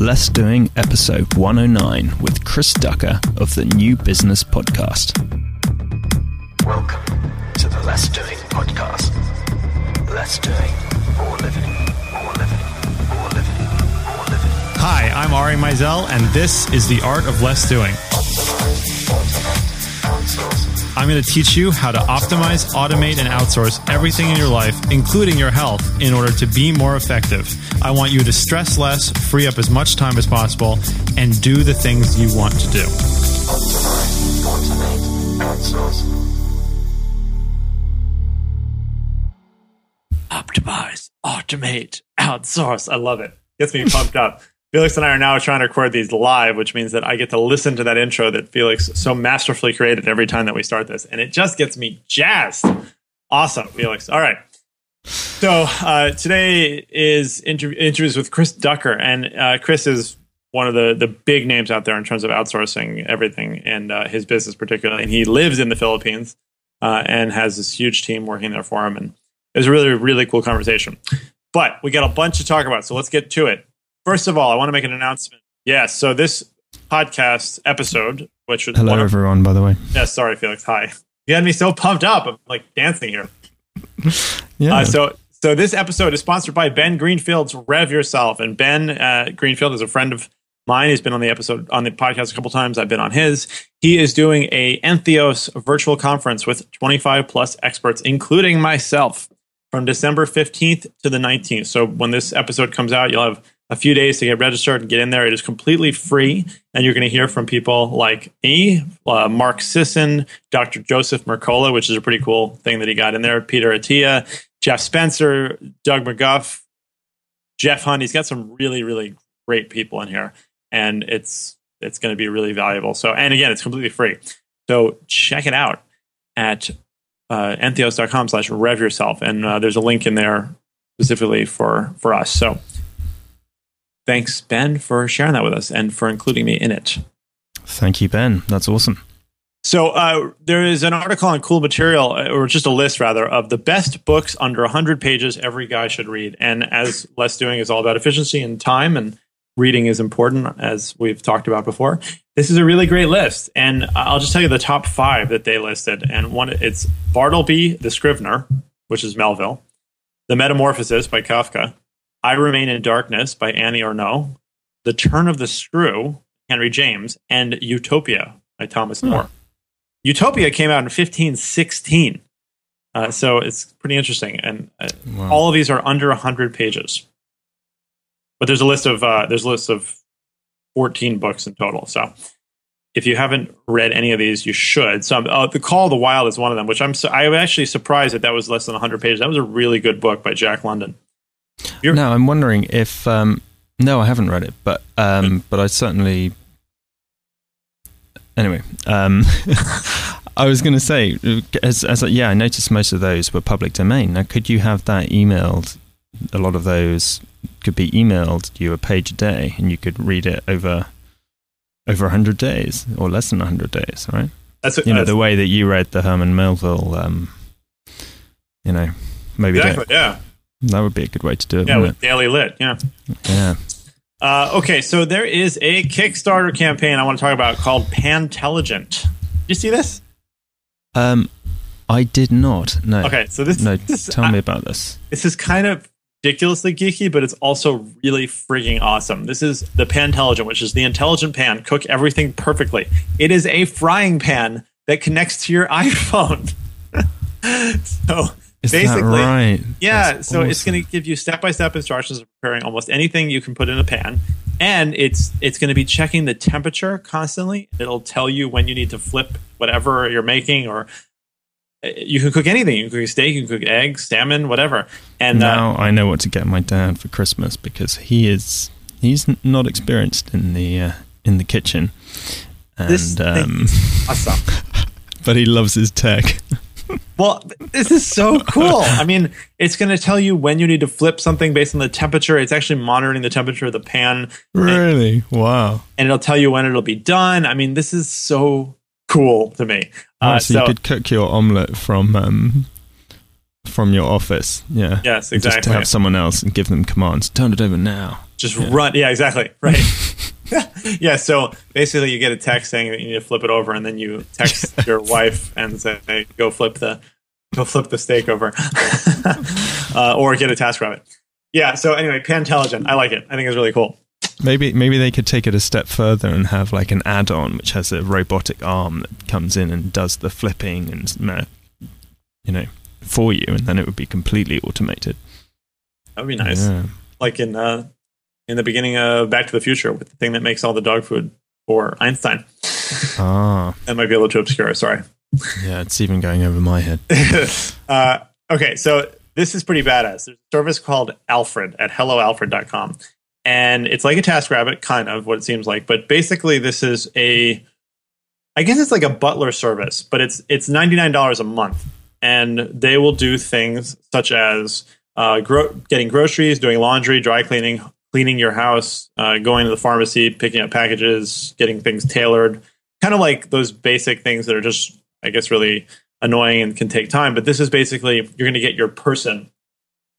Less Doing episode 109 with Chris Ducker of the New Business Podcast. Welcome to the Less Doing Podcast. Less doing, more living, more living, more living, more living. Hi, I'm Ari Meisel, and this is The Art of Less Doing. I'm going to teach you how to optimize, automate, and outsource everything in your life, including your health, in order to be more effective. I want you to stress less, free up as much time as possible, and do the things you want to do. Optimize, automate, outsource. Optimize, automate, outsource. I love it. Gets me pumped up. Felix and I are now trying to record these live, which means that I get to listen to that intro that Felix so masterfully created every time that we start this. And it just gets me jazzed. Awesome, Felix. All right. So today is interviews with Chris Ducker. And Chris is one of the big names out there in terms of outsourcing everything, and his business particularly. And he lives in the Philippines and has this huge team working there for him. And it was a really, really cool conversation. But we got a bunch to talk about, so let's get to it. First of all, I want to make an announcement. Yes, so this podcast episode, which is... Hello, everyone, by the way. Yeah, sorry, Felix. Hi. You had me so pumped up. I'm, like, dancing here. Yeah. So this episode is sponsored by Ben Greenfield's Rev Yourself. And Ben Greenfield is a friend of mine. He's been on the episode, on the podcast a couple times. I've been on his. He is doing a Entheos virtual conference with 25-plus experts, including myself, from December 15th to the 19th. So when this episode comes out, you'll have a few days to get registered and get in there. It is completely free, and you're going to hear from people like me, Mark Sisson, Dr. Joseph Mercola, which is a pretty cool thing that he got in there, Peter Attia, Jeff Spencer, Doug McGuff, Jeff Hunt. He's got some really, really great people in here, and it's going to be really valuable. So, and again, it's completely free. So check it out at entheos.com/revyourself, and there's a link in there specifically for us. So thanks, Ben, for sharing that with us and for including me in it. Thank you, Ben. That's awesome. So there is an article on cool material, or just a list, rather, of the best books under 100 pages every guy should read. And as Less Doing is all about efficiency and time, and reading is important, as we've talked about before, this is a really great list. And I'll just tell you the top five that they listed. And one, it's Bartleby, The Scrivener, which is Melville, The Metamorphosis by Kafka, I Remain in Darkness by Annie Ernaux, The Turn of the Screw, Henry James, and Utopia by Thomas More. Utopia came out in 1516, so it's pretty interesting. And all of these are under 100 pages. But there's a list of 14 books in total. So if you haven't read any of these, you should. So The Call of the Wild is one of them, which I'm actually surprised that was less than 100 pages. That was a really good book by Jack London. No, I'm wondering if no, I haven't read it, but I certainly. Anyway, I was going to say, I noticed most of those were public domain. Now, could you have that emailed? A lot of those could be emailed you a page a day, and you could read it over 100 days or less than 100 days, right? The way that you read the Herman Melville, maybe exactly, yeah. That would be a good way to do it. Yeah, with Daily Lit. Yeah. Yeah. Okay, so there is a Kickstarter campaign I want to talk about called Pantelligent. Did you see this? I did not. No. Okay, so tell me about this. This is kind of ridiculously geeky, but it's also really freaking awesome. This is the Pantelligent, which is the intelligent pan. Cook everything perfectly. It is a frying pan that connects to your iPhone. So. Is basically, that right? Yeah, that's so awesome. It's going to give you step-by-step instructions of preparing almost anything you can put in a pan, and it's going to be checking the temperature constantly. It'll tell you when you need to flip whatever you're making, or you can cook anything. You can cook steak, you can cook eggs, salmon, whatever. And now I know what to get my dad for Christmas, because he's not experienced in the kitchen, and this thing's awesome. But he loves his tech. Well, this is so cool. I mean, it's going to tell you when you need to flip something based on the temperature. It's actually monitoring the temperature of the pan. Really? Wow. And it'll tell you when it'll be done. I mean, this is so cool to me. So you could cook your omelet from your office. Yeah. Yes, exactly. Just to have someone else and give them commands. Turn it over now. Just run. Yeah, exactly. Right. Yeah. So basically you get a text saying that you need to flip it over, and then you text your wife and say, hey, go flip the steak over or get a TaskRabbit. Yeah. So anyway, Pantelligent. I like it. I think it's really cool. Maybe they could take it a step further and have like an add-on which has a robotic arm that comes in and does the flipping and, you know, for you, and then it would be completely automated. That would be nice. Yeah. Like in the beginning of Back to the Future, with the thing that makes all the dog food for Einstein. Ah. That might be a little too obscure, sorry. Yeah, it's even going over my head. Okay, so this is pretty badass. There's a service called Alfred at helloalfred.com. And it's like a TaskRabbit, kind of, what it seems like. But basically, this is I guess it's like a butler service, but it's $99 a month. And they will do things such as getting groceries, doing laundry, dry cleaning, cleaning your house, going to the pharmacy, picking up packages, getting things tailored. Kind of like those basic things that are just, I guess, really annoying and can take time. But this is basically, you're going to get your person.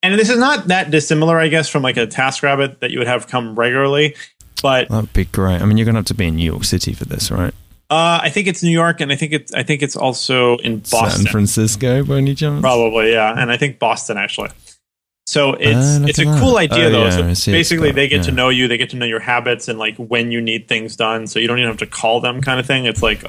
And this is not that dissimilar, I guess, from like a TaskRabbit that you would have come regularly. But that'd be great. I mean, you're going to have to be in New York City for this, right? I think it's New York, and I think it's also in Boston, San Francisco, by any chance? Probably, yeah. And I think Boston actually. So it's a cool idea though. Yeah, so basically, they get to know you, they get to know your habits, and like when you need things done, so you don't even have to call them, kind of thing. It's like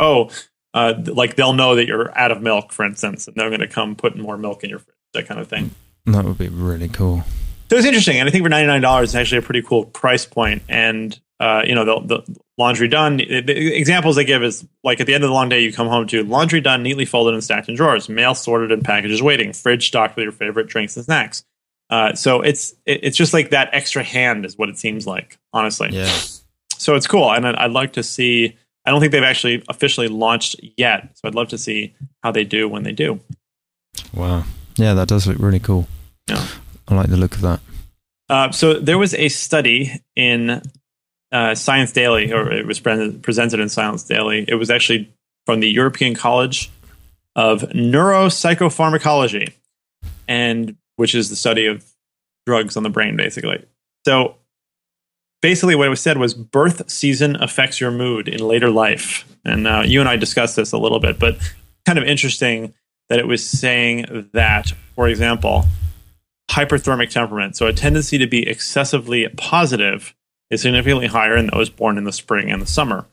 like they'll know that you're out of milk, for instance, and they're going to come put more milk in your fridge, that kind of thing. That would be really cool. So it's interesting, and I think for $99, it's actually a pretty cool price point. And you know, the laundry done. The examples they give is like at the end of the long day, you come home to laundry done, neatly folded and stacked in drawers, mail sorted and packages waiting, fridge stocked with your favorite drinks and snacks. So it's just like that extra hand is what it seems like, honestly. Yeah. So it's cool, and I'd like to see. I don't think they've actually officially launched yet, so I'd love to see how they do when they do. Wow. Yeah, that does look really cool. Yeah. I like the look of that. So there was a study in Science Daily, or it was presented in Science Daily. It was actually from the European College of Neuropsychopharmacology, and which is the study of drugs on the brain, basically. So basically what it was said was birth season affects your mood in later life. And you and I discussed this a little bit, but kind of interesting that it was saying that, for example, hyperthermic temperament, so a tendency to be excessively positive, is significantly higher in those born in the spring and the summer,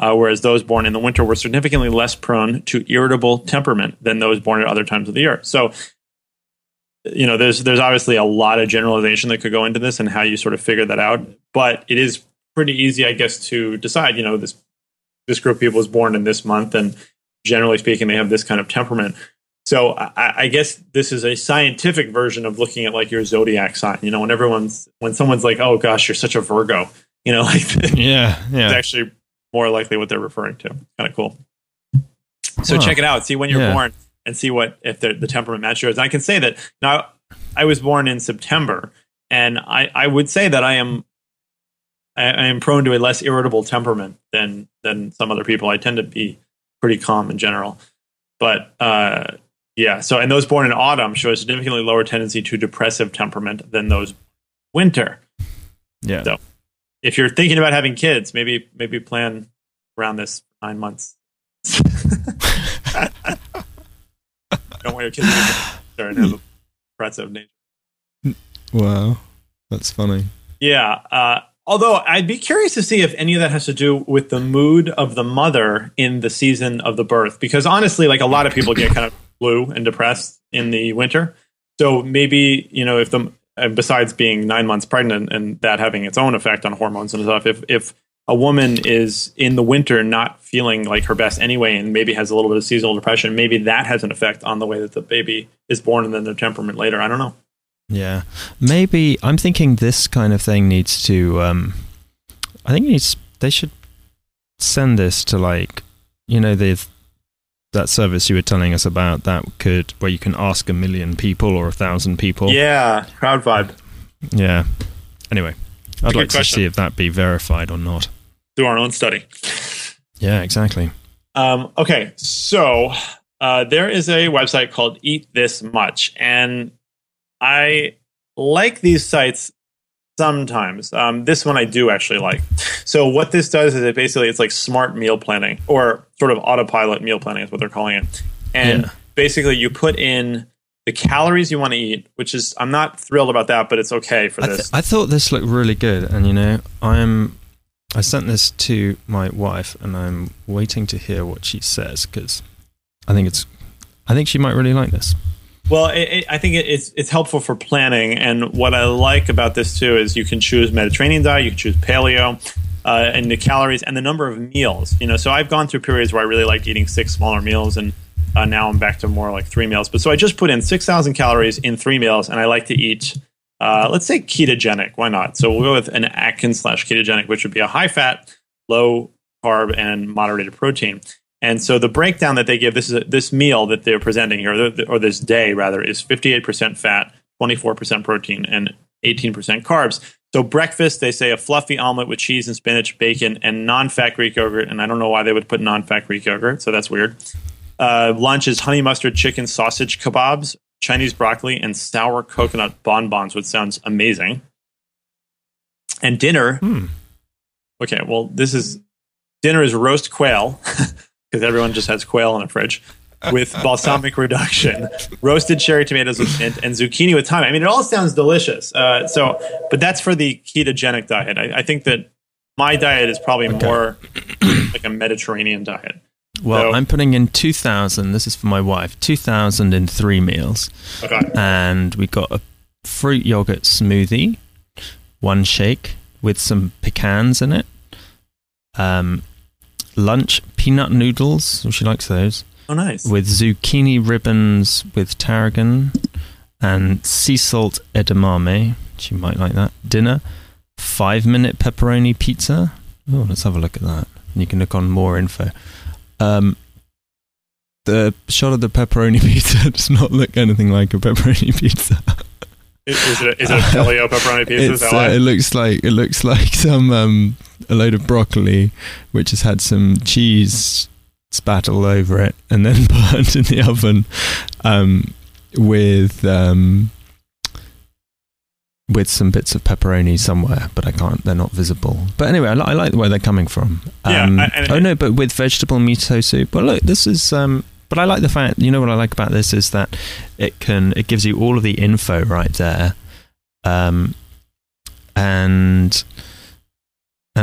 whereas those born in the winter were significantly less prone to irritable temperament than those born at other times of the year. So, you know, there's obviously a lot of generalization that could go into this and how you sort of figure that out, but it is pretty easy, I guess, to decide, you know, this group of people was born in this month, and generally speaking, they have this kind of temperament. So I guess this is a scientific version of looking at like your zodiac sign. You know, when someone's like, "Oh gosh, you're such a Virgo," you know, like yeah, it's actually more likely what they're referring to. Kind of cool. So check it out. See when you're born and see what if the temperament matches. I can say that now. I was born in September, and I would say that I am prone to a less irritable temperament than some other people. I tend to be pretty calm in general, but. Yeah. So, and those born in autumn show a significantly lower tendency to depressive temperament than those winter. Yeah. So, if you're thinking about having kids, maybe plan around this 9 months. Don't want your kids to have a depressive nature. Wow, that's funny. Yeah. Although I'd be curious to see if any of that has to do with the mood of the mother in the season of the birth, because honestly, like a lot of people get kind of blue and depressed in the winter. So maybe, you know, if the besides being 9 months pregnant and that having its own effect on hormones and stuff, if a woman is in the winter not feeling like her best anyway, and maybe has a little bit of seasonal depression, maybe that has an effect on the way that the baby is born and then their temperament later. I don't know. Yeah, maybe I'm thinking this kind of thing needs to. I think they should send this to, like, you know, that service you were telling us about that where you can ask 1 million people or 1,000 people. Yeah, crowd vibe. Yeah. Anyway, I'd like to see if that be verified or not. Do our own study. Yeah, exactly. Okay, so there is a website called Eat This Much, and I like these sites Sometimes. This one I do actually like. So what this does is it's like smart meal planning, or sort of autopilot meal planning is what they're calling it. And basically you put in the calories you want to eat, which is, I'm not thrilled about that, but it's okay for this. I thought this looked really good. And you know, I sent this to my wife and I'm waiting to hear what she says, because I think she might really like this. Well, I think it's helpful for planning. And what I like about this too is you can choose Mediterranean diet, you can choose paleo, and the calories and the number of meals. You know, so I've gone through periods where I really liked eating 6 smaller meals, and now I'm back to more like 3 meals. But so I just put in 6,000 calories in 3 meals, and I like to eat, let's say ketogenic. Why not? So we'll go with an Atkins/ketogenic, which would be a high fat, low carb, and moderated protein. And so the breakdown that they give, this meal that they're presenting here, or this day rather, is 58% fat, 24% protein, and 18% carbs. So breakfast, they say a fluffy omelet with cheese and spinach, bacon, and non-fat Greek yogurt. And I don't know why they would put non-fat Greek yogurt, so that's weird. Lunch is honey mustard chicken, sausage kebabs, Chinese broccoli, and sour coconut bonbons, which sounds amazing. And dinner, okay, well, dinner is roast quail, because everyone just has quail in a fridge, with balsamic reduction, roasted cherry tomatoes with mint, and zucchini with thyme. I mean, it all sounds delicious. But that's for the ketogenic diet. I think that my diet is probably more like a Mediterranean diet. Well, I'm putting in 2,000. This is for my wife. 2,000 in 3 meals. Okay. And we got a fruit yogurt smoothie, 1 shake with some pecans in it. Lunch, peanut noodles. Oh, she likes those. Oh, nice. With zucchini ribbons with tarragon and sea salt edamame. She might like that. Dinner, 5-minute pepperoni pizza. Oh, let's have a look at that. And you can look on more info. The shot of the pepperoni pizza does not look anything like a pepperoni pizza. Is it a paleo pepperoni pizza? It looks like some a load of broccoli, which has had some cheese spattled over it and then burnt in the oven, with some bits of pepperoni somewhere, but they're not visible. But anyway, I like where they're coming from. But with vegetable miso soup. Well, look, this is. But I like the fact, you know what I like about this is that it gives you all of the info right there, and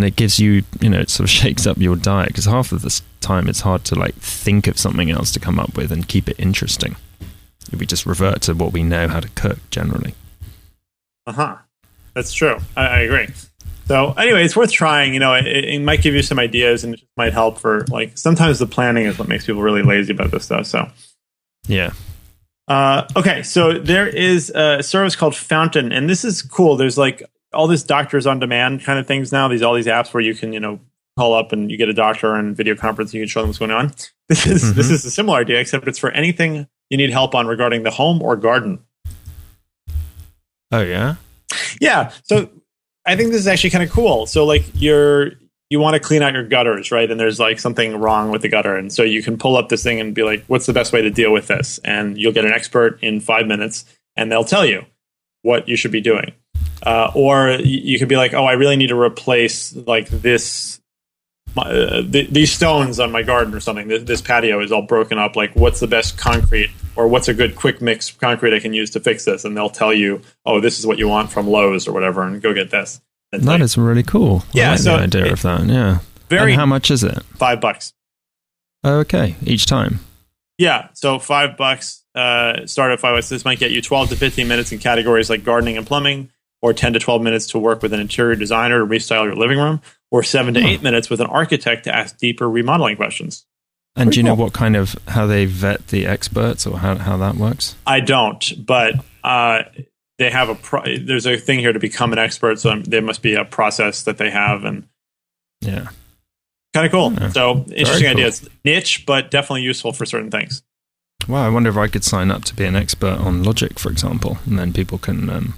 it gives you, you know, it sort of shakes up your diet, because half of the time it's hard to like think of something else to come up with and keep it interesting. We just revert to what we know how to cook generally. That's true. I agree. So anyway, it's worth trying. You know, it might give you some ideas, and it might help for, like, sometimes the planning is what makes people really lazy about this stuff. So, yeah. Okay, so there is a service called Fountain, and this is cool. There's like all this doctors on demand kind of things now. All these apps where you can, you know, call up and you get a doctor and video conference, and you can show them what's going on. This is a similar idea, except it's for anything you need help on regarding the home or garden. Oh yeah. Yeah. So I think this is actually kind of cool. So like you want to clean out your gutters, right? And there's like something wrong with the gutter. And so you can pull up this thing and be like, what's the best way to deal with this? And you'll get an expert in 5 minutes and they'll tell you what you should be doing. Or you could be like, oh, I really need to replace like this, these stones on my garden or something. This patio is all broken up. Like, what's the best concrete, or what's a good quick mix concrete I can use to fix this? And they'll tell you, oh, this is what you want from Lowe's or whatever, and go get this. That's that is really cool. Yeah, I like the idea of that. Yeah. And how much is it? $5. Oh, okay, each time. Yeah, so $5. Start at $5. This might get you 12 to 15 minutes in categories like gardening and plumbing, or 10 to 12 minutes to work with an interior designer to restyle your living room, or 7 to 8 minutes with an architect to ask deeper remodeling questions. And pretty do you know what kind of, how they vet the experts, or how that works? I don't, but they have there's a thing here to become an expert, so there must be a process that they have. And yeah. Kind of cool. Yeah. So interesting idea. It's niche, but definitely useful for certain things. Wow, I wonder if I could sign up to be an expert on logic, for example, and then people can...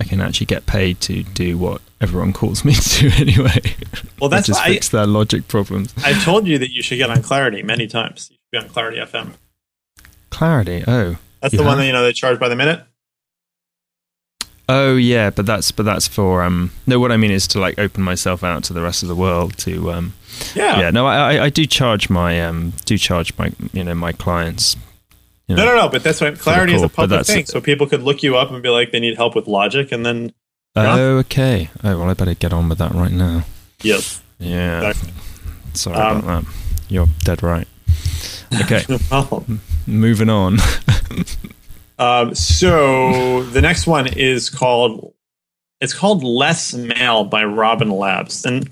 I can actually get paid to do what everyone calls me to anyway. Well, that's just fix their logic problems. I've told you that you should get on Clarity many times. You should be on Clarity FM. Clarity, oh. That's the one that, you know, they charge by the minute? Oh yeah, but that's for no. What I mean is to like open myself out to the rest of the world. To yeah. No, I do charge my my clients. You know, no. But that's what Clarity is a public thing, so people could look you up and be like, they need help with logic, and then. Oh okay. Oh well, I better get on with that right now. Yes. Yeah. Exactly. Sorry about that. You're dead right. Okay. Well, moving on. So the next one is called Less Mail by Robin Labs. And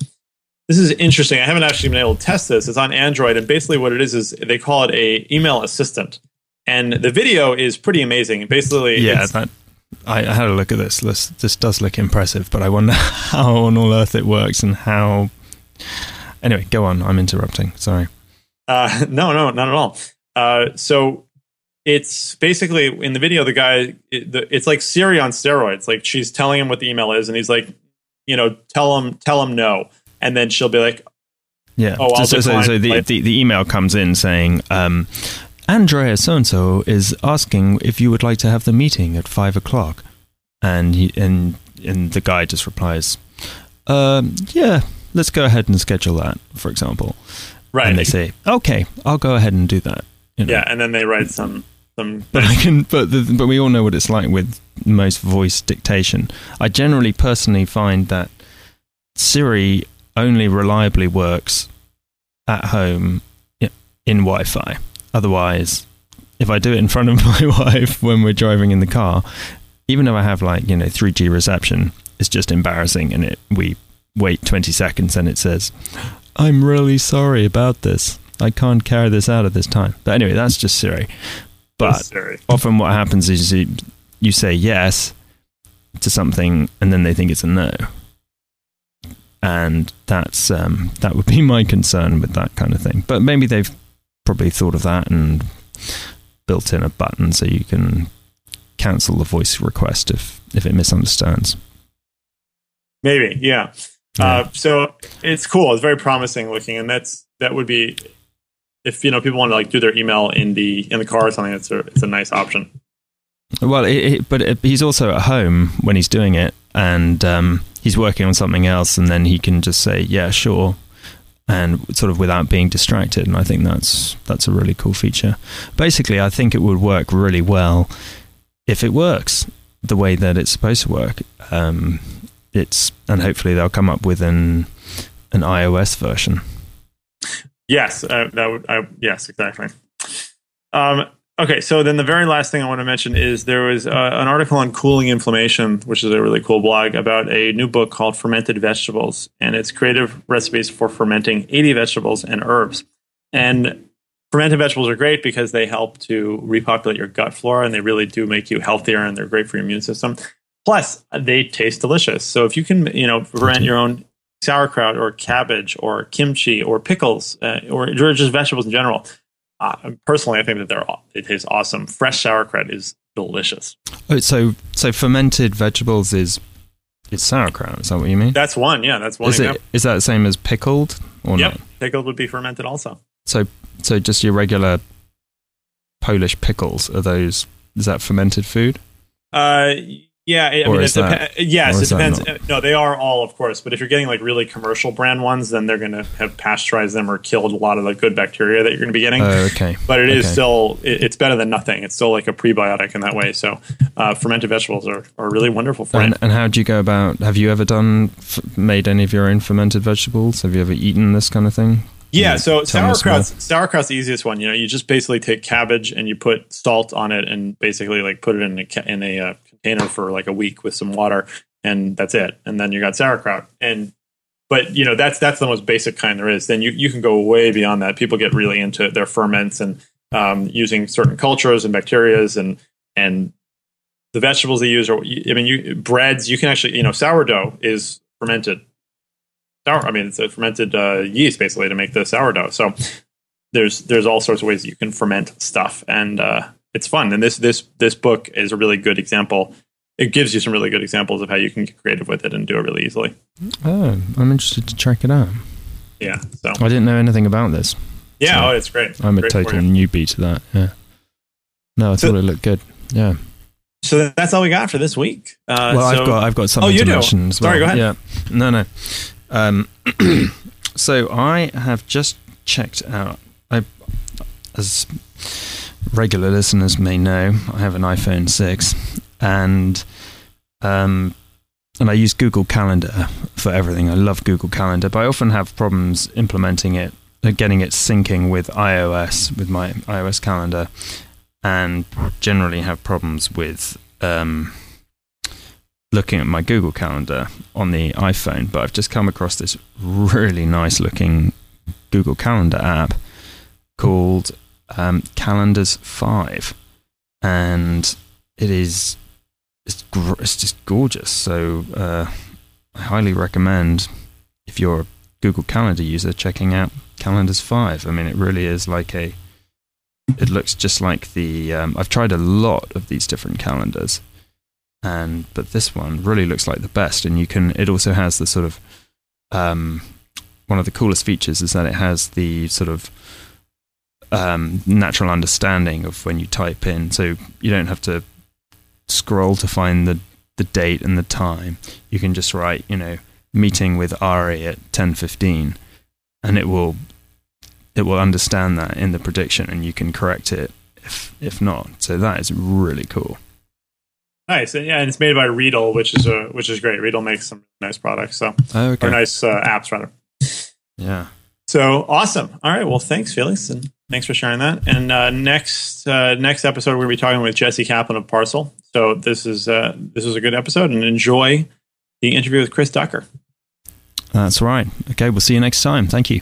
this is interesting. I haven't actually been able to test this. It's on Android. And basically what it is they call it a email assistant. And the video is pretty amazing. Basically, I had a look at this. This does look impressive, but I wonder how on all earth it works and how... Anyway, go on. I'm interrupting. Sorry. No, not at all. So... It's basically, in the video, the guy, it's like Siri on steroids. Like, she's telling him what the email is, and he's like, you know, tell him no. And then she'll be like, yeah. Oh, I'll so the email comes in saying, Andrea so-and-so is asking if you would like to have the meeting at 5:00. And the guy just replies, yeah, let's go ahead and schedule that, for example. Right. And they say, okay, I'll go ahead and do that. You know. Yeah, and then they write some. But we all know what it's like with most voice dictation. I generally, personally, find that Siri only reliably works at home in Wi-Fi. Otherwise, if I do it in front of my wife when we're driving in the car, even though I have 3G reception, it's just embarrassing. And we wait 20 seconds, and it says, "I'm really sorry about this. I can't carry this out at this time." But anyway, that's just Siri. But often what happens is you say yes to something, and then they think it's a no. And that's that would be my concern with that kind of thing. But maybe they've probably thought of that and built in a button so you can cancel the voice request if it misunderstands. Maybe, yeah. So it's cool. It's very promising looking, and that would be... If people want to do their email in the car or something, it's a nice option. Well, but he's also at home when he's doing it, and he's working on something else, and then he can just say, "Yeah, sure," and sort of without being distracted. And I think that's a really cool feature. Basically, I think it would work really well if it works the way that it's supposed to work. And hopefully they'll come up with an iOS version. Yes, yes, exactly. Okay, so then the very last thing I want to mention is there was an article on Cooling Inflammation, which is a really cool blog, about a new book called Fermented Vegetables, and it's creative recipes for fermenting 80 vegetables and herbs. And fermented vegetables are great because they help to repopulate your gut flora, and they really do make you healthier, and they're great for your immune system. Plus, they taste delicious. So if you can, ferment your own sauerkraut or cabbage or kimchi or pickles or just vegetables in general. Personally, I think that it tastes awesome. Fresh sauerkraut is delicious. Oh, so fermented vegetables is sauerkraut. Is that what you mean? That's one. Yeah, that's one. Is that the same as pickled or not? Yep, pickled would be fermented also. So just your regular Polish pickles is that fermented food? Yeah, it depends. No, they are all, of course. But if you're getting really commercial brand ones, then they're going to have pasteurized them or killed a lot of the good bacteria that you're going to be getting. Okay. But it is still, it's better than nothing. It's still like a prebiotic in that way. So fermented vegetables are really wonderful for it. And how do you go about? Have you ever made any of your own fermented vegetables? Have you ever eaten this kind of thing? Yeah, so sauerkraut's the easiest one. You just basically take cabbage and you put salt on it and basically put it in a container for a week with some water, and that's it. And then you got sauerkraut. But that's the most basic kind there is. Then you can go way beyond that. People get really into their ferments and using certain cultures and bacterias and the vegetables they use. Breads. You can actually sourdough is fermented. It's a fermented yeast, basically, to make the sourdough. So there's all sorts of ways you can ferment stuff, and it's fun. And this book is a really good example. It gives you some really good examples of how you can get creative with it and do it really easily. Oh, I'm interested to check it out. Yeah. So I didn't know anything about this. Yeah, so it's great. I'm a total newbie to that. Yeah. No, I thought it looked good. Yeah. So that's all we got for this week. I've got something to mention as well. Sorry, go ahead. Yeah. No. So I have just checked out, as regular listeners may know, I have an iPhone 6 and I use Google Calendar for everything. I love Google Calendar, but I often have problems implementing it, getting it syncing with iOS, with my iOS calendar, and generally have problems with looking at my Google Calendar on the iPhone. But I've just come across this really nice looking Google Calendar app called Calendars 5, and it's just gorgeous. So I highly recommend, if you're a Google Calendar user, checking out Calendars 5. I mean, it really is like it looks just like the I've tried a lot of these different calendars, but this one really looks like the best. And it also has the sort of one of the coolest features is that it has the sort of natural understanding of when you type in, so you don't have to scroll to find the date and the time. You can just write, meeting with Ari at 10:15, and it will understand that in the prediction, and you can correct it if not. So that is really cool. Nice, and it's made by Riedel, which is great. Riedel makes some nice products, or nice apps rather. Yeah. So awesome. All right. Well, thanks, Felix, and thanks for sharing that. And next episode, we're going to be talking with Jesse Kaplan of Parcel. So this is a good episode, and enjoy the interview with Chris Ducker. That's right. Okay, we'll see you next time. Thank you.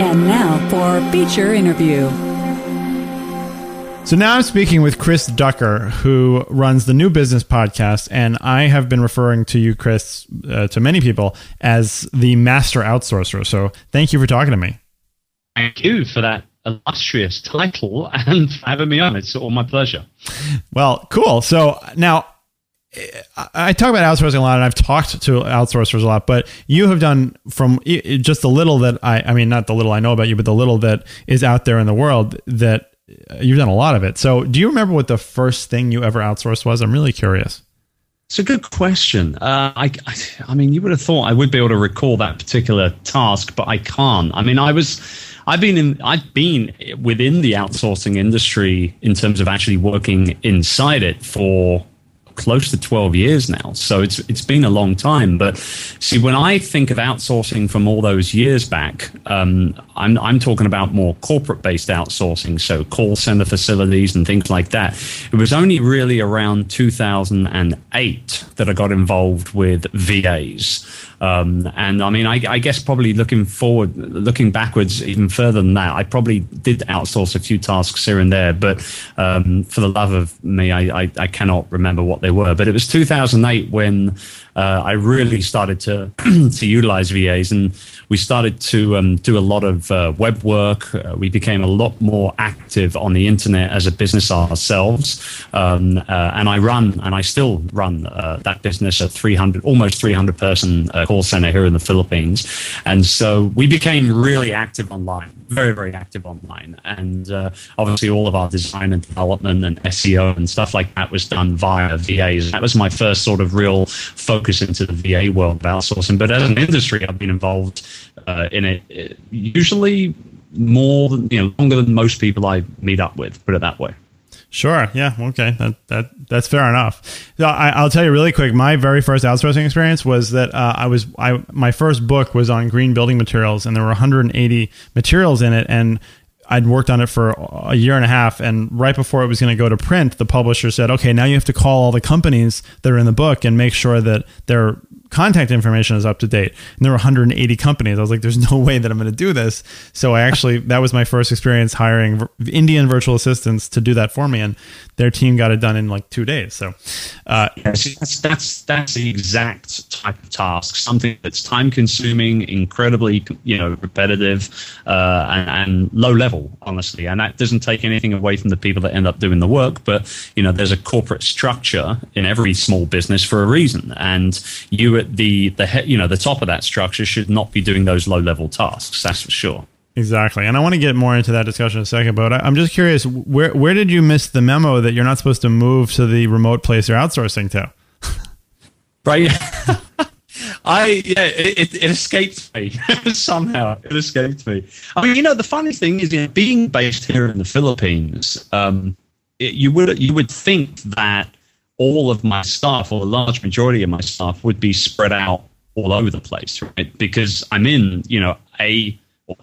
And now for feature interview. So now I'm speaking with Chris Ducker, who runs the New Business Podcast, and I have been referring to you, Chris, to many people as the master outsourcer. So thank you for talking to me. Thank you for that illustrious title and for having me on. It's all my pleasure. Well, cool. So now I talk about outsourcing a lot, and I've talked to outsourcers a lot, but you have done, from just the little that I mean, not the little I know about you, but the little that is out there in the world, that you've done a lot of it. So do you remember what the first thing you ever outsourced was? I'm really curious. It's a good question. I mean, you would have thought I would be able to recall that particular task, but I can't. I mean, I've been within the outsourcing industry in terms of actually working inside it for close to 12 years now. So it's been a long time. But see, when I think of outsourcing from all those years back, I'm talking about more corporate-based outsourcing, so call center facilities and things like that. It was only really around 2008 that I got involved with VAs. And I mean, I guess probably looking backwards even further than that, I probably did outsource a few tasks here and there, but for the love of me, I cannot remember what they were. But it was 2008 when I really started to utilize VAs, and we started to do a lot of web work. We became a lot more active on the internet as a business ourselves, and I still run that business, a 300 person call center here in the Philippines. And so we became really active online, very, very active online. And obviously all of our design and development and SEO and stuff like that was done via VAs. That was my first sort of real focus into the VA world of outsourcing. But as an industry, I've been involved in it usually more than, longer than most people I meet up with, put it that way. Sure. Yeah. Okay. That's fair enough. So I'll tell you really quick. My very first outsourcing experience was that my first book was on green building materials, and there were 180 materials in it, and I'd worked on it for a year and a half. And right before it was going to go to print, the publisher said, "Okay, now you have to call all the companies that are in the book and make sure that they're." Contact information is up to date." And there were 180 companies. I was like, there's no way that I'm going to do this. So that was my first experience hiring Indian virtual assistants to do that for me. And their team got it done in like 2 days. So that's the exact type of task, something that's time consuming, incredibly, repetitive, and low level, honestly. And that doesn't take anything away from the people that end up doing the work. But, there's a corporate structure in every small business for a reason. And you at the top of that structure should not be doing those low level tasks. That's for sure. Exactly. And I want to get more into that discussion in a second, but I'm just curious, where did you miss the memo that you're not supposed to move to the remote place you're outsourcing to? Right. It escaped me somehow. It escaped me. I mean, you know, the funny thing is, you know, being based here in the Philippines, you would think that all of my staff, or a large majority of my staff, would be spread out all over the place, right? Because I'm in, you know,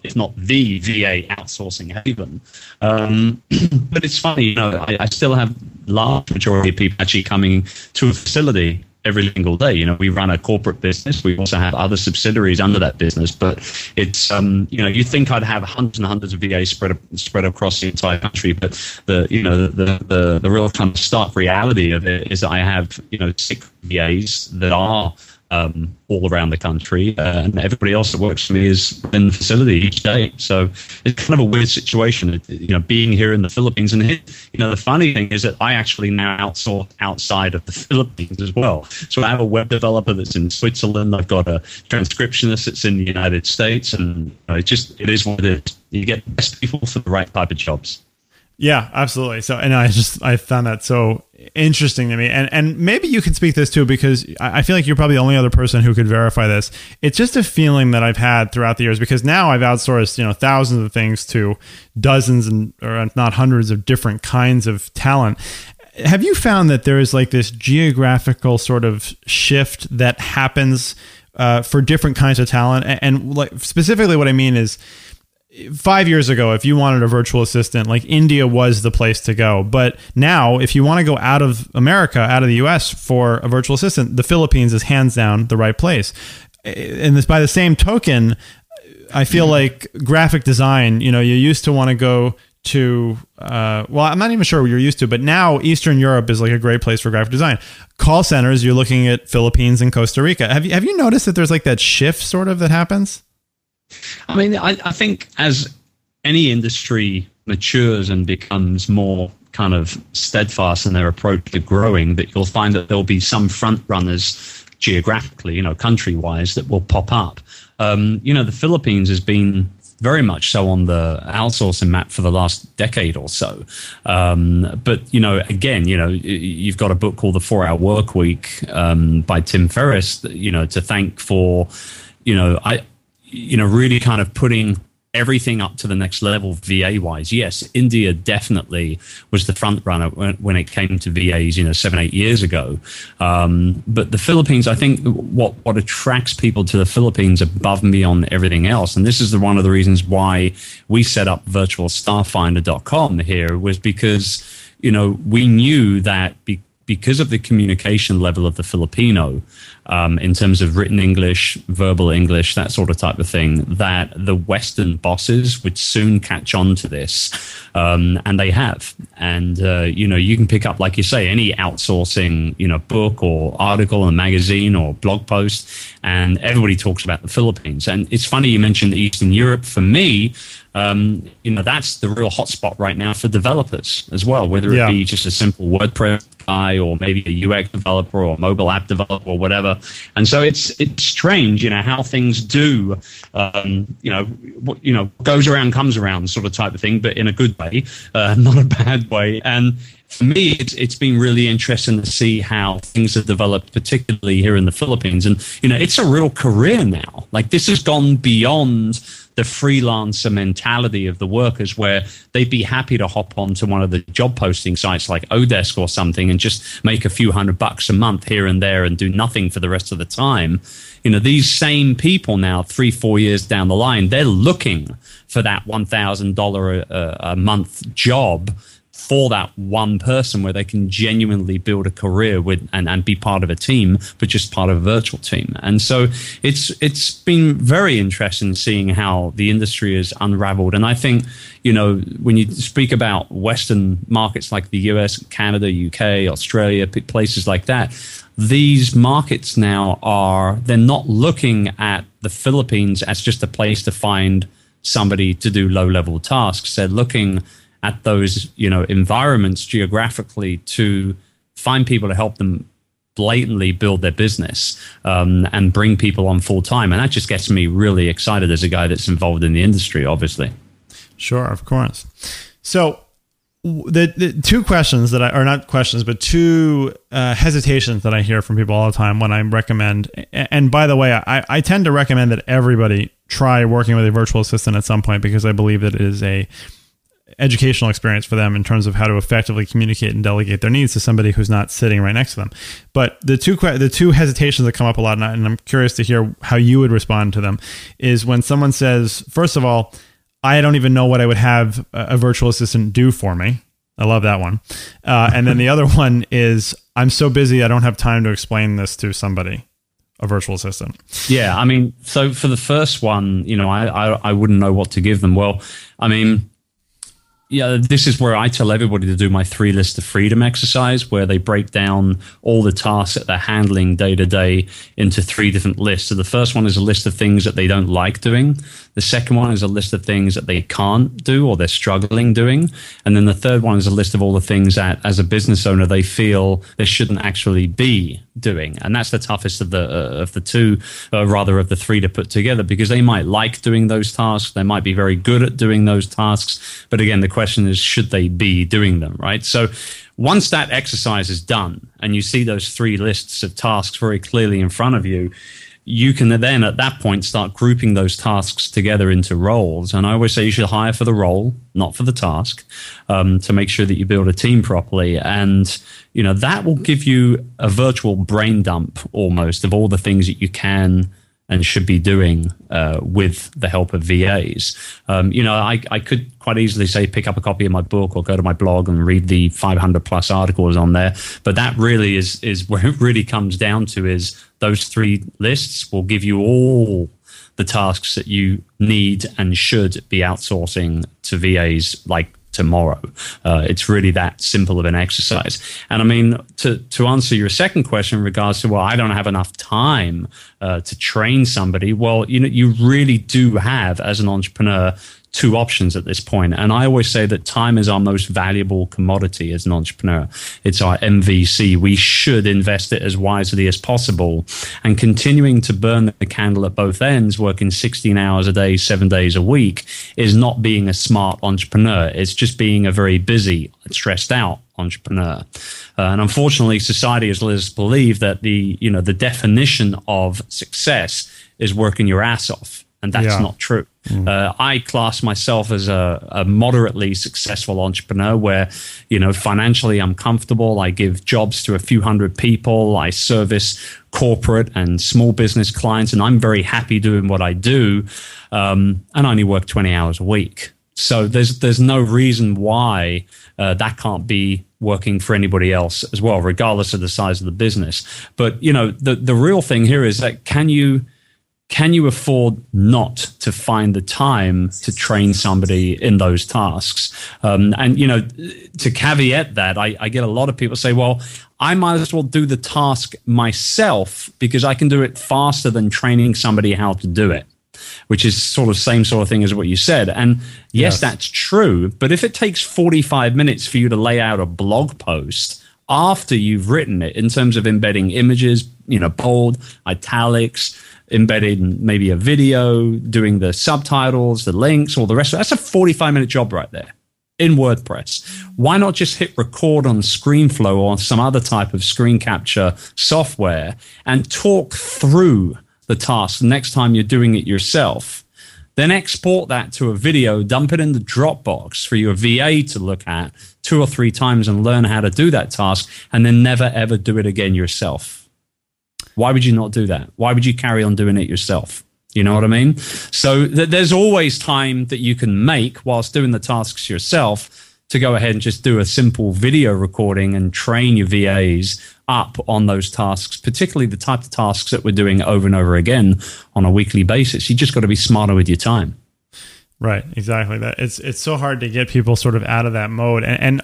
if not the VA outsourcing haven. But it's funny, you know, I still have large majority of people actually coming to a facility every single day. You know, we run a corporate business. We also have other subsidiaries under that business. But it's, you know, you'd think I'd have hundreds and hundreds of VAs spread across the entire country. But the real kind of stark reality of it is that I have, you know, 6 VAs that are all around the country, and everybody else that works for me is in the facility each day. So it's kind of a weird situation, you know, being here in the Philippines. And here, you know, the funny thing is that I actually now outsource outside of the Philippines as well. So I have a web developer that's in Switzerland. I've got a transcriptionist that's in the United States, and you know, it is what it is. You get the best people for the right type of jobs. Yeah, absolutely. So, and I found that so interesting to me. And maybe you can speak this too, because I feel like you're probably the only other person who could verify this. It's just a feeling that I've had throughout the years, because now I've outsourced, you know, thousands of things to dozens and, or if not hundreds of different kinds of talent. Have you found that there is like this geographical sort of shift that happens for different kinds of talent? And like specifically what I mean is, 5 years ago, if you wanted a virtual assistant, like India was the place to go. But now, if you want to go out of America, out of the US for a virtual assistant, the Philippines is hands down the right place. And this, by the same token, I feel like graphic design, you know, you used to want to go to, well, I'm not even sure what you're used to, but now Eastern Europe is like a great place for graphic design. Call centers, you're looking at Philippines and Costa Rica. Have you noticed that there's like that shift sort of that happens? I mean, I think as any industry matures and becomes more kind of steadfast in their approach to growing, that you'll find that there'll be some front runners geographically, you know, country-wise, that will pop up. You know, the Philippines has been very much so on the outsourcing map for the last decade or so. But, you know, again, you know, you've got a book called The 4-Hour Work Week by Tim Ferriss, you know, to thank for, you know, you know, really kind of putting everything up to the next level VA-wise. Yes, India definitely was the front runner when it came to VAs, you know, 7-8 years ago. But the Philippines, I think what attracts people to the Philippines above and beyond everything else, and this is one of the reasons why we set up virtualstafffinder.com here, was because, you know, we knew that because of the communication level of the Filipino, in terms of written English, verbal English, that sort of type of thing, that the Western bosses would soon catch on to this. And they have. And, you know, you can pick up, like you say, any outsourcing, you know, book or article or magazine or blog post, and everybody talks about the Philippines. And it's funny you mentioned Eastern Europe. For me, you know, that's the real hotspot right now for developers as well, whether it be just a simple WordPress guy or maybe a UX developer or mobile app developer or whatever. And so it's strange, you know, how things do, you know, goes around, comes around sort of type of thing, but in a good way, not a bad way. And for me, it's been really interesting to see how things have developed, particularly here in the Philippines. And, you know, it's a real career now. Like, this has gone beyond the freelancer mentality of the workers, where they'd be happy to hop onto one of the job posting sites like Odesk or something and just make a few $100s a month here and there and do nothing for the rest of the time. You know, these same people now, 3-4 years down the line, they're looking for that $1,000 a month job for that one person, where they can genuinely build a career with and be part of a team, but just part of a virtual team. And so it's been very interesting seeing how the industry has unraveled. And I think, you know, when you speak about Western markets like the US, Canada, UK, Australia, places like that, these markets now they're not looking at the Philippines as just a place to find somebody to do low-level tasks. They're looking at those, you know, environments geographically to find people to help them blatantly build their business and bring people on full time. And that just gets me really excited as a guy that's involved in the industry, obviously. Sure, of course. So the two questions that I, or not questions, but two hesitations that I hear from people all the time when I recommend, and by the way, I tend to recommend that everybody try working with a virtual assistant at some point, because I believe that it is a educational experience for them in terms of how to effectively communicate and delegate their needs to somebody who's not sitting right next to them. But the two hesitations that come up a lot, and I'm curious to hear how you would respond to them, is when someone says, first of all, I don't even know what I would have a virtual assistant do for me. I love that one. And then the other one is, I'm so busy, I don't have time to explain this to somebody. A virtual assistant. Yeah, I mean, so for the first one, you know, I wouldn't know what to give them. Well, I mean, yeah, this is where I tell everybody to do my 3 list of freedom exercise, where they break down all the tasks that they're handling day to day into 3 different lists. So the first one is a list of things that they don't like doing. The second one is a list of things that they can't do or they're struggling doing. And then the third one is a list of all the things that as a business owner, they feel they shouldn't actually be doing. And that's the toughest of the 3 to put together, because they might like doing those tasks. They might be very good at doing those tasks. But again, the question is, should they be doing them, right? So once that exercise is done and you see those 3 lists of tasks very clearly in front of you, you can then at that point start grouping those tasks together into roles. And I always say you should hire for the role, not for the task, to make sure that you build a team properly. And you know, that will give you a virtual brain dump almost of all the things that you can and should be doing with the help of VAs. You know, I could quite easily say pick up a copy of my book or go to my blog and read the 500 plus articles on there. But that really is where it really comes down to, is those 3 lists will give you all the tasks that you need and should be outsourcing to VAs like tomorrow. It's really that simple of an exercise. And I mean, to answer your second question in regards to, well, I don't have enough time to train somebody. Well, you know, you really do have, as an entrepreneur, 2 options at this point. And I always say that time is our most valuable commodity as an entrepreneur. It's our MVC. We should invest it as wisely as possible. And continuing to burn the candle at both ends, working 16 hours a day, 7 days a week, is not being a smart entrepreneur. It's just being a very busy, stressed out entrepreneur. And unfortunately, society has let us believe that the definition of success is working your ass off. And that's not true. I class myself as a moderately successful entrepreneur where, you know, financially I'm comfortable. I give jobs to a few hundred people. I service corporate and small business clients, and I'm very happy doing what I do. And I only work 20 hours a week. So there's no reason why that can't be working for anybody else as well, regardless of the size of the business. But, you know, the real thing here is that can you afford not to find the time to train somebody in those tasks? And, you know, to caveat that, I get a lot of people say, well, I might as well do the task myself because I can do it faster than training somebody how to do it, which is sort of same sort of thing as what you said. And yes, that's true. But if it takes 45 minutes for you to lay out a blog post after you've written it, in terms of embedding images, you know, bold, italics, embedded maybe a video, doing the subtitles, the links, all the rest of it, that's a 45-minute job right there in WordPress. Why not just hit record on ScreenFlow or some other type of screen capture software and talk through the task next time you're doing it yourself? Then export that to a video, dump it in the Dropbox for your VA to look at 2 or 3 times and learn how to do that task, and then never, ever do it again yourself. Why would you not do that? Why would you carry on doing it yourself? You know what I mean? So there's always time that you can make whilst doing the tasks yourself to go ahead and just do a simple video recording and train your VAs up on those tasks, particularly the type of tasks that we're doing over and over again on a weekly basis. You just got to be smarter with your time. Right, exactly. That it's so hard to get people sort of out of that mode. And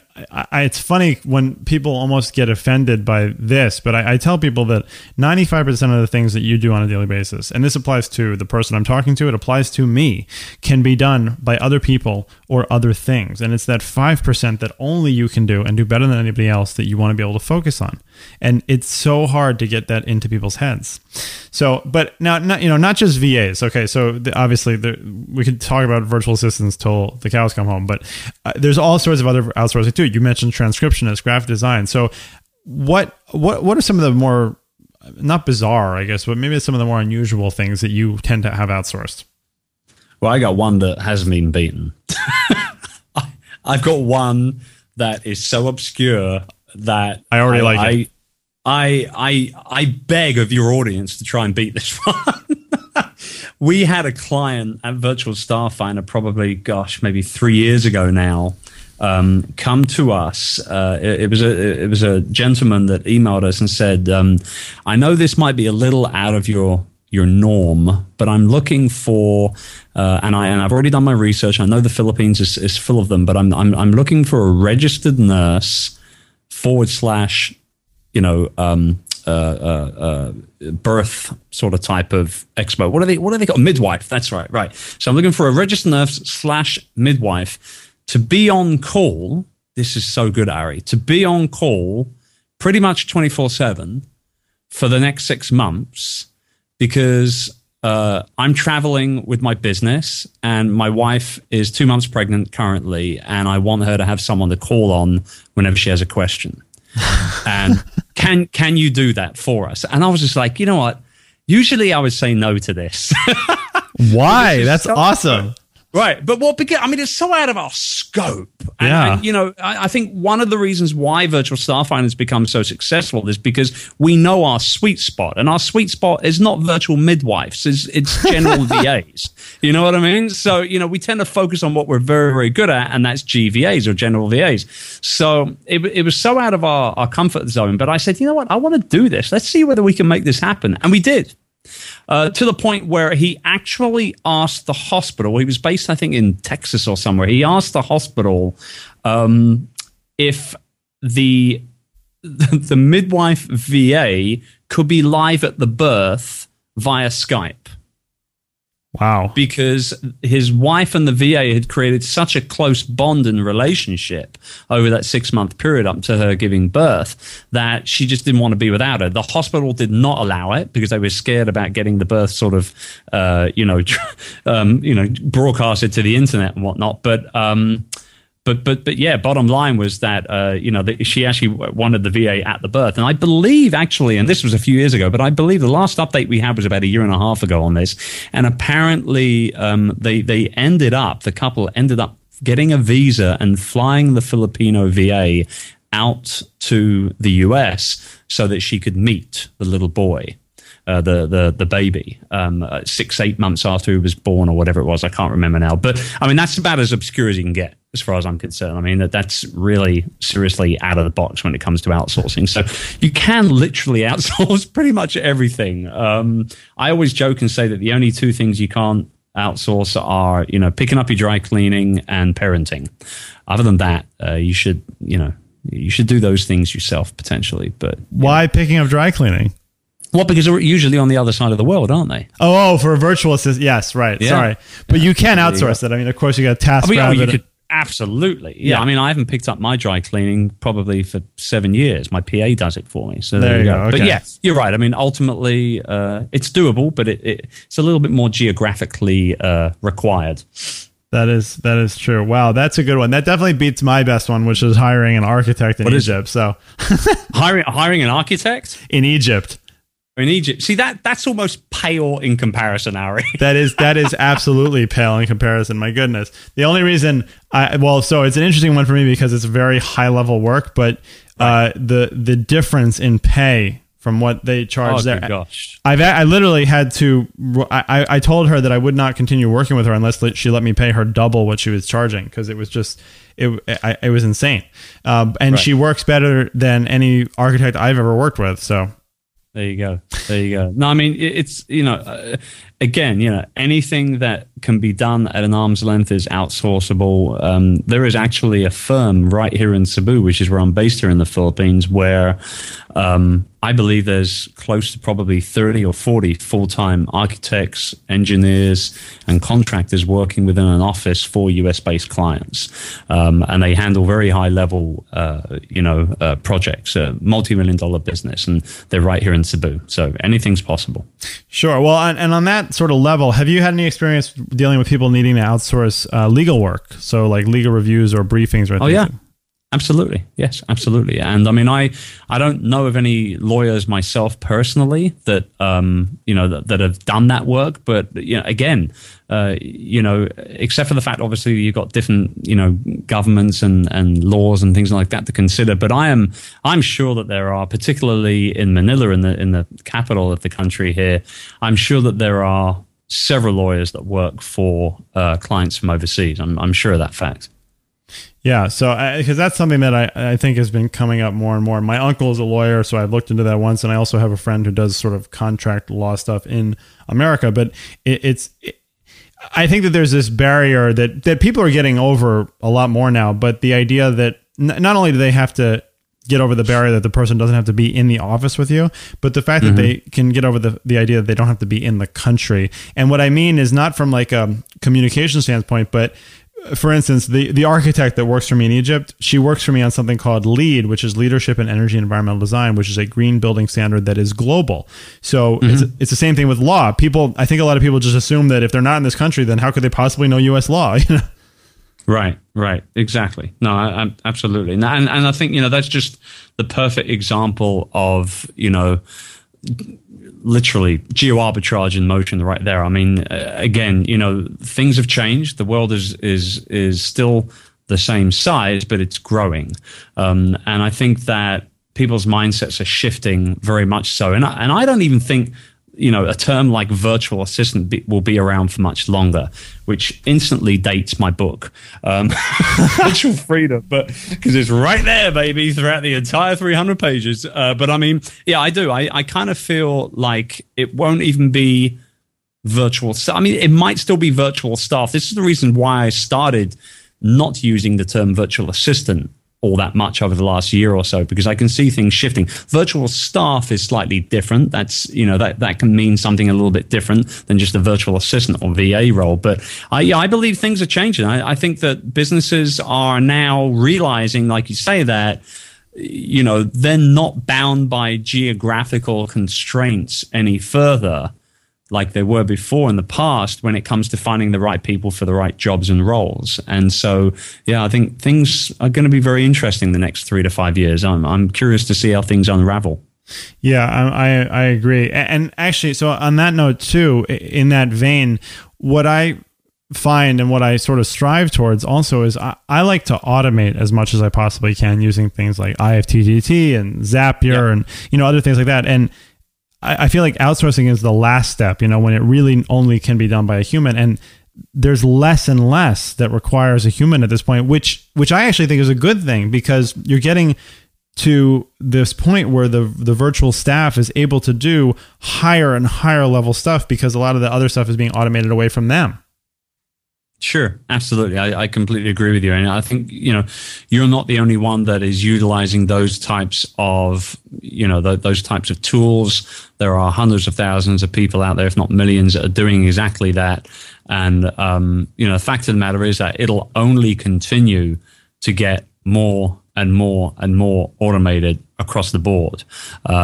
it's funny when people almost get offended by this, but I tell people that 95% of the things that you do on a daily basis, and this applies to the person I'm talking to, it applies to me, can be done by other people or other things. And it's that 5% that only you can do and do better than anybody else that you want to be able to focus on. And it's so hard to get that into people's heads. So, but now, not just VAs. Okay, so obviously we could talk about virtual assistants till the cows come home, but there's all sorts of other outsourcing too. You mentioned transcriptionists, graphic design. So what are some of the more, not bizarre, I guess, but maybe some of the more unusual things that you tend to have outsourced? Well, I got one that hasn't been beaten. I've got one that is so obscure that I already like it. I beg of your audience to try and beat this one. We had a client at Virtual Staff Finder probably, maybe 3 years ago now, come to us. It was a gentleman that emailed us and said, I know this might be a little out of your norm, but I'm looking for and I've already done my research. I know the Philippines is full of them, but I'm looking for a registered nurse / birth sort of type of expert. What are they called? Midwife. That's right. Right. So I'm looking for a registered nurse / midwife to be on call. This is so good, Ari. To be on call pretty much 24/7 for the next 6 months because I'm traveling with my business and my wife is 2 months pregnant currently, and I want her to have someone to call on whenever she has a question. And can you do that for us? And I was just like, you know what? Usually I would say no to this. Why? That's so awesome. Right. But it's so out of our scope. And, yeah. And, I think one of the reasons why Virtual Staff Finder has become so successful is because we know our sweet spot. And our sweet spot is not virtual midwives. It's general VAs. You know what I mean? So, we tend to focus on what we're very, very good at, and that's GVAs or general VAs. So it was so out of our comfort zone. But I said, you know what? I want to do this. Let's see whether we can make this happen. And we did. To the point where he actually asked the hospital, he was based, I think, in Texas or somewhere. He asked the hospital if the midwife VA could be live at the birth via Skype. Wow. Because his wife and the VA had created such a close bond and relationship over that 6-month period up to her giving birth that she just didn't want to be without her. The hospital did not allow it because they were scared about getting the birth sort of, broadcasted to the internet and whatnot. But yeah, bottom line was that, she actually wanted the VA at the birth. And I believe actually, and this was a few years ago, but I believe the last update we had was about a year and a half ago on this. And apparently the couple ended up getting a visa and flying the Filipino VA out to the US so that she could meet the little boy. The baby 6-8 months after he was born or whatever it was. I can't remember now, but I mean that's about as obscure as you can get as far as I'm concerned. I mean that's really seriously out of the box when it comes to outsourcing. So you can literally outsource pretty much everything. I always joke and say that the only two things you can't outsource are picking up your dry cleaning and parenting. Other than that, you should do those things yourself potentially. But why picking up dry cleaning? Well, because they're usually on the other side of the world, aren't they? Oh, for a virtual assistant. Yes, right. Yeah. Sorry. But you can outsource it. I mean, of course, you got TaskRabbit. Absolutely. Yeah. I mean, I haven't picked up my dry cleaning probably for 7 years. My PA does it for me. So there you go. Okay. But yeah, you're right. I mean, ultimately, it's doable, but it's a little bit more geographically required. That is true. Wow, that's a good one. That definitely beats my best one, which is hiring an architect in Egypt. So hiring an architect? In Egypt. In Egypt. See, that's almost pale in comparison, Ari. That is absolutely pale in comparison. My goodness. The only reason so it's an interesting one for me because it's very high level work, but the difference in pay from what they charge there. Gosh. I literally had to, I told her that I would not continue working with her unless she let me pay her double what she was charging because it was just, it was insane. And she works better than any architect I've ever worked with. So. There you go. There you go. No, I mean, it's, you know, again, you know, anything that can be done at an arm's length is outsourceable. There is actually a firm right here in Cebu, which is where I'm based here in the Philippines, where I believe there's close to probably 30 or 40 full-time architects, engineers, and contractors working within an office for US-based clients. And they handle very high-level, projects, a multi-million-dollar business, and they're right here in Cebu. So anything's possible. Sure. Well, and on that sort of level, have you had any experience dealing with people needing to outsource legal work? So like legal reviews or briefings or anything? Oh, yeah. Absolutely. Yes, absolutely. And I mean, I don't know of any lawyers myself personally that, that have done that work. But, you know, again, except for the fact, obviously, you've got different, governments and laws and things like that to consider. But I'm sure that there are, particularly in Manila, in the capital of the country here, I'm sure that there are several lawyers that work for clients from overseas. I'm sure of that fact. Yeah, so because that's something that I think has been coming up more and more. My uncle is a lawyer, so I've looked into that once, and I also have a friend who does sort of contract law stuff in America. But I think that there's this barrier that people are getting over a lot more now. But the idea that not only do they have to get over the barrier that the person doesn't have to be in the office with you, but the fact that they can get over the idea that they don't have to be in the country. And what I mean is not from like a communication standpoint, but for instance, the architect that works for me in Egypt, she works for me on something called LEED, which is Leadership in Energy and Environmental Design, which is a green building standard that is global. So it's the same thing with law. People, I think a lot of people just assume that if they're not in this country, then how could they possibly know U.S. law? Right. Exactly. No, I absolutely. And I think, that's just the perfect example of, literally geo-arbitrage in motion right there. I mean, again, things have changed. The world is still the same size, but it's growing. And I think that people's mindsets are shifting very much so. And I don't even think, a term like virtual assistant will be around for much longer, which instantly dates my book, Virtual Freedom, but because it's right there, baby, throughout the entire 300 pages. But I mean, yeah, I do. I kind of feel like it won't even be virtual. I mean, it might still be virtual staff. This is the reason why I started not using the term virtual assistant all that much over the last year or so, because I can see things shifting. Virtual staff is slightly different. That's, that can mean something a little bit different than just a virtual assistant or VA role. But I believe things are changing. I think that businesses are now realizing, like you say, that, they're not bound by geographical constraints any further like they were before in the past when it comes to finding the right people for the right jobs and roles. And so, yeah, I think things are going to be very interesting the next 3 to 5 years. I'm curious to see how things unravel. Yeah, I agree. And actually, so on that note too, in that vein, what I find and what I sort of strive towards also is I like to automate as much as I possibly can using things like IFTTT and Zapier and, other things like that. And I feel like outsourcing is the last step, when it really only can be done by a human. And there's less and less that requires a human at this point, which I actually think is a good thing, because you're getting to this point where the virtual staff is able to do higher and higher level stuff because a lot of the other stuff is being automated away from them. Sure, absolutely. I completely agree with you. And I think, you're not the only one that is utilizing those types of, those types of tools. There are hundreds of thousands of people out there, if not millions, that are doing exactly that. And, the fact of the matter is that it'll only continue to get more and more and more automated across the board. And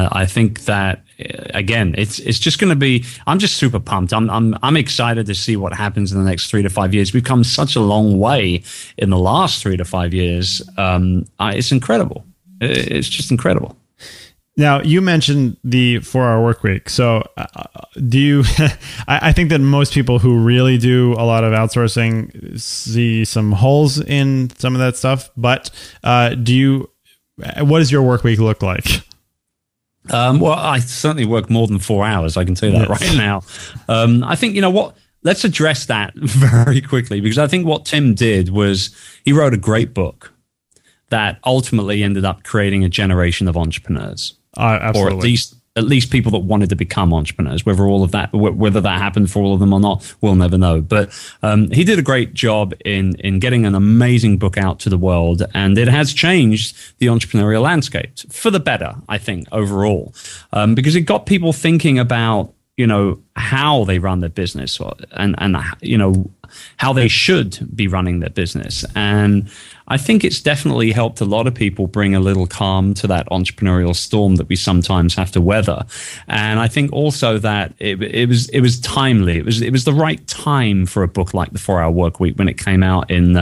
I think that, again, it's just going to be, I'm just super pumped. I'm excited to see what happens in the next 3 to 5 years. We've come such a long way in the last 3 to 5 years. It's incredible. It's just incredible. Now, you mentioned the 4-hour work week. So do you, I think that most people who really do a lot of outsourcing see some holes in some of that stuff, but what does your work week look like? Well, I certainly work more than 4 hours. I can tell you that right now. I think, let's address that very quickly, because I think what Tim did was he wrote a great book that ultimately ended up creating a generation of entrepreneurs. Absolutely. Or at least at least people that wanted to become entrepreneurs. Whether that happened for all of them or not, we'll never know. But he did a great job in getting an amazing book out to the world, and it has changed the entrepreneurial landscape for the better, I think, overall, because it got people thinking about, you know, how they run their business and you know, how they should be running their business. And I think it's definitely helped a lot of people bring a little calm to that entrepreneurial storm that we sometimes have to weather. And I think also that it was timely. It was the right time for a book like The 4-Hour Workweek when it came out in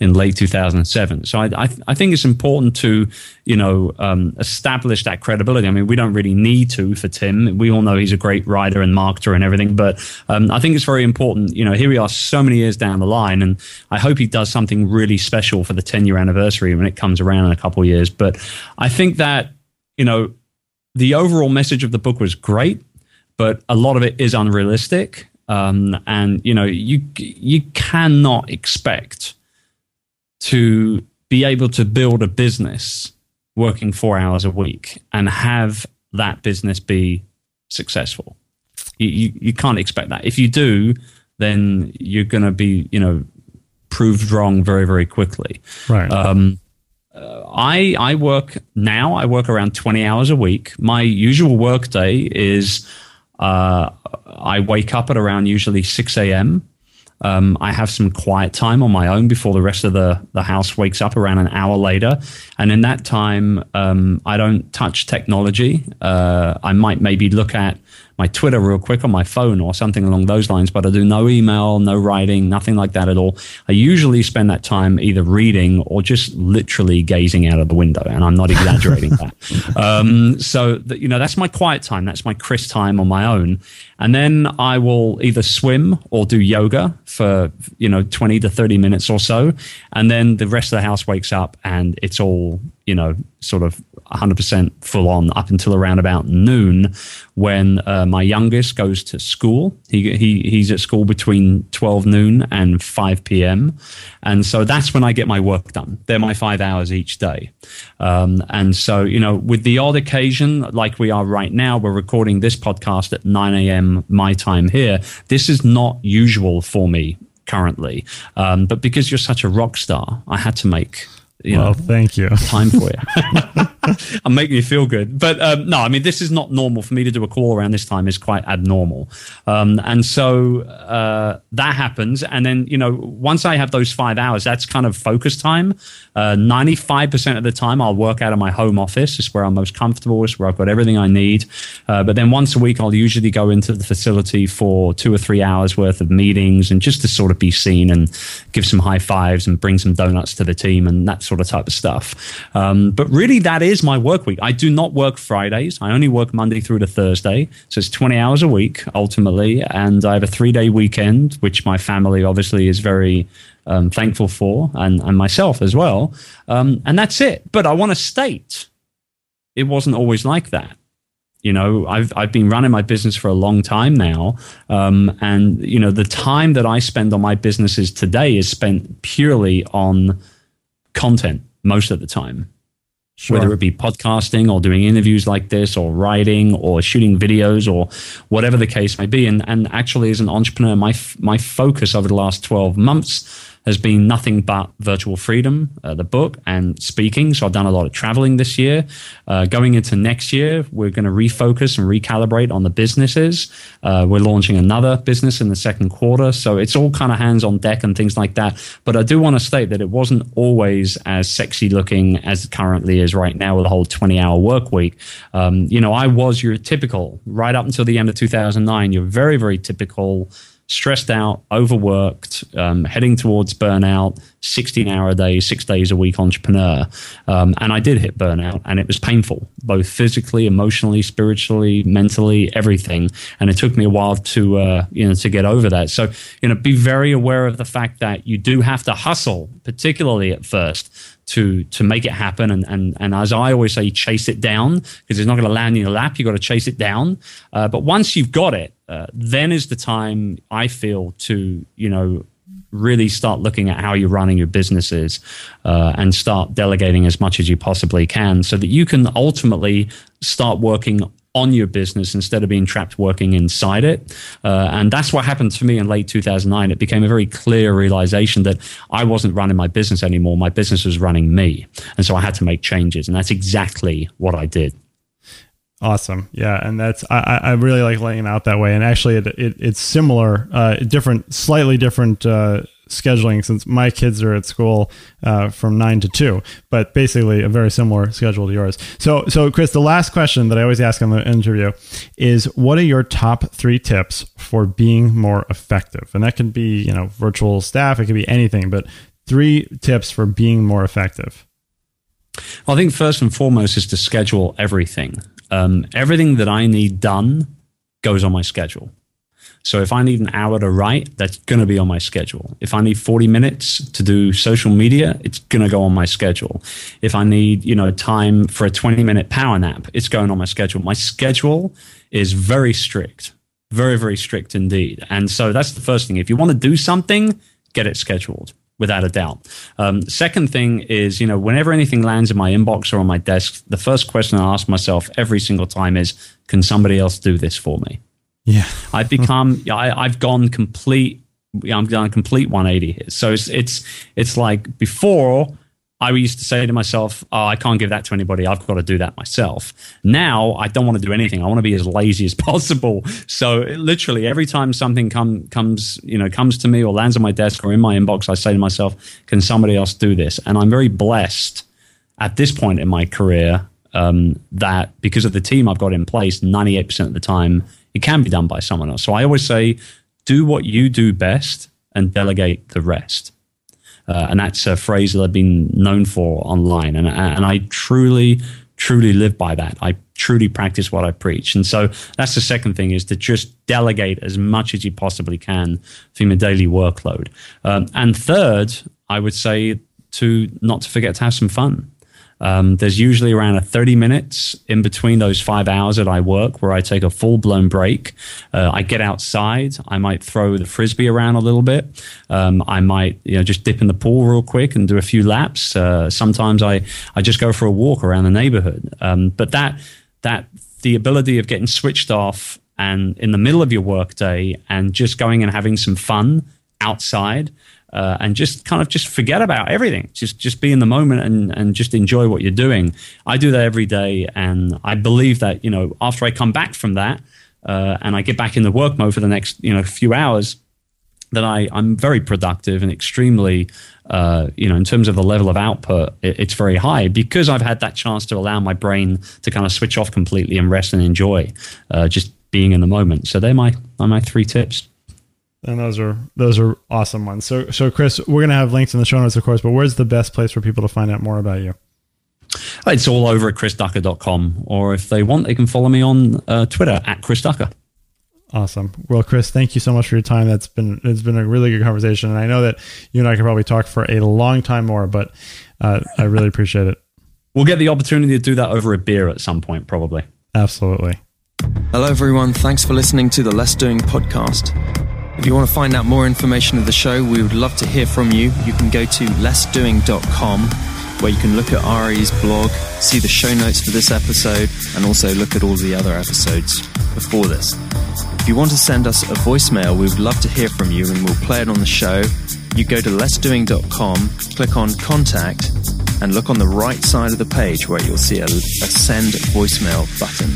late 2007. So I think it's important to, you know, establish that credibility. I mean, we don't really need to for Tim. We all know he's a great writer and marketer and everything, but I think it's very important. You know, here we are so many years down the line, and I hope he does something really special for the 10-year anniversary when it comes around in a couple of years. But I think that, you know, the overall message of the book was great, but a lot of it is unrealistic. And, you know, you cannot expect to be able to build a business working 4 hours a week and have that business be successful. You can't expect that. If you do, then you're going to be, you know, proved wrong very, very quickly. Right. I work now. I work around 20 hours a week. My usual work day is I wake up at around usually 6 a.m. I have some quiet time on my own before the rest of the house wakes up around an hour later. And in that time, I don't touch technology. I might maybe look at my Twitter real quick on my phone or something along those lines, but I do no email, no writing, nothing like that at all. I usually spend that time either reading or just literally gazing out of the window, and I'm not exaggerating that. So, you know, that's my quiet time. That's my Chris time on my own. And then I will either swim or do yoga for, you know, 20 to 30 minutes or so. And then the rest of the house wakes up and it's all, you know, sort of 100% full on up until around about noon when my youngest goes to school. He's at school between 12 noon and 5 p.m. And so that's when I get my work done. They're my 5 hours each day. And so, you know, with the odd occasion, like we are right now, we're recording this podcast at 9 a.m. my time here. This is not usual for me currently. But because you're such a rock star, I had to make... thank you. Time for you. I'm making you feel good. But no, I mean, this is not normal. For me to do a call around this time is quite abnormal. And so that happens. And then, you know, once I have those 5 hours, that's kind of focus time. 95% of the time, I'll work out of my home office. It's where I'm most comfortable. It's where I've got everything I need. But then once a week, I'll usually go into the facility for 2 or 3 hours worth of meetings and just to sort of be seen and give some high fives and bring some donuts to the team and that sort of type of stuff. But really, that is my work week. I do not work Fridays. I only work Monday through to Thursday. So it's 20 hours a week, ultimately. And I have a 3-day weekend, which my family obviously is very thankful for, and myself as well. And that's it. But I want to state it wasn't always like that. You know, I've been running my business for a long time now. And, you know, the time that I spend on my businesses today is spent purely on content most of the time. Sure. Whether it be podcasting or doing interviews like this or writing or shooting videos or whatever the case may be. And actually, as an entrepreneur, my focus over the last 12 months has been nothing but Virtual Freedom, the book, and speaking. So I've done a lot of traveling this year. Going into next year, we're going to refocus and recalibrate on the businesses. We're launching another business in the second quarter. So it's all kind of hands on deck and things like that. But I do want to state that it wasn't always as sexy looking as it currently is right now with the whole 20-hour work week. You know, I was your typical, right up until the end of 2009, you're very, very typical, stressed out, overworked, heading towards burnout, 16-hour days, 6 days a week entrepreneur. And I did hit burnout, and it was painful, both physically, emotionally, spiritually, mentally, everything. And it took me a while to get over that. So, you know, be very aware of the fact that you do have to hustle, particularly at first, to make it happen. And as I always say, chase it down, because it's not going to land in your lap. You've got to chase it down. But once you've got it, then is the time, I feel, to, you know, really start looking at how you're running your businesses and start delegating as much as you possibly can so that you can ultimately start working on your business instead of being trapped working inside it. And that's what happened to me in late 2009. It became a very clear realization that I wasn't running my business anymore. My business was running me. And so I had to make changes. And that's exactly what I did. Awesome. Yeah. And that's, I really like laying out that way. And actually it's similar, slightly different scheduling, since my kids are at school from 9 to 2, but basically a very similar schedule to yours. So Chris, the last question that I always ask on the interview is, what are your top 3 tips for being more effective? And that can be, virtual staff, it could be anything, but 3 tips for being more effective. Well, I think first and foremost is to schedule everything. Everything that I need done goes on my schedule. So if I need an hour to write, that's going to be on my schedule. If I need 40 minutes to do social media, it's going to go on my schedule. If I need, time for a 20-minute power nap, it's going on my schedule. My schedule is very strict, very, very strict indeed. And so that's the first thing. If you want to do something, get it scheduled. Without a doubt. Second thing is, whenever anything lands in my inbox or on my desk, the first question I ask myself every single time is, can somebody else do this for me? Yeah. I've gone complete 180 here. So it's like before, I used to say to myself, oh, I can't give that to anybody. I've got to do that myself. Now, I don't want to do anything. I want to be as lazy as possible. So literally every time something comes to me or lands on my desk or in my inbox, I say to myself, can somebody else do this? And I'm very blessed at this point in my career that because of the team I've got in place, 98% of the time, it can be done by someone else. So I always say, do what you do best and delegate the rest. And that's a phrase that I've been known for online. And I truly, truly live by that. I truly practice what I preach. And so that's the second thing, is to just delegate as much as you possibly can from your daily workload. And third, I would say not to forget to have some fun. There's usually around a 30 minutes in between those 5 hours that I work where I take a full-blown break. I get outside. I might throw the Frisbee around a little bit. I might just dip in the pool real quick and do a few laps. Sometimes I just go for a walk around the neighborhood. But that the ability of getting switched off and in the middle of your workday and just going and having some fun outside, and just kind of just forget about everything. Just be in the moment and just enjoy what you're doing. I do that every day, and I believe that, after I come back from that and I get back in the work mode for the next, few hours, that I'm very productive and extremely, in terms of the level of output, it's very high because I've had that chance to allow my brain to kind of switch off completely and rest and enjoy just being in the moment. So they're my 3 tips. And those are awesome ones. So Chris, we're going to have links in the show notes, of course, but where's the best place for people to find out more about you? It's all over at chrisducker.com, or if they want, they can follow me on Twitter at Chris Ducker. Awesome. Well, Chris, thank you so much for your time. It's been a really good conversation. And I know that you and I could probably talk for a long time more, but I really appreciate it. We'll get the opportunity to do that over a beer at some point, probably. Absolutely. Hello, everyone. Thanks for listening to the Less Doing podcast. If you want to find out more information of the show, we would love to hear from you. You can go to lessdoing.com, where you can look at Ari's blog, see the show notes for this episode, and also look at all the other episodes before this. If you want to send us a voicemail, we would love to hear from you, and we'll play it on the show. You go to lessdoing.com, click on Contact, and look on the right side of the page where you'll see a Send Voicemail button.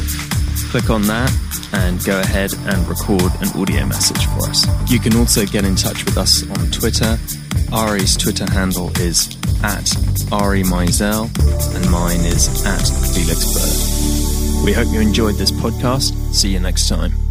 Click on that and go ahead and record an audio message for us. You can also get in touch with us on Twitter. Ari's Twitter handle is at Ari Meisel, and mine is at Felix Bird. We hope you enjoyed this podcast. See you next time.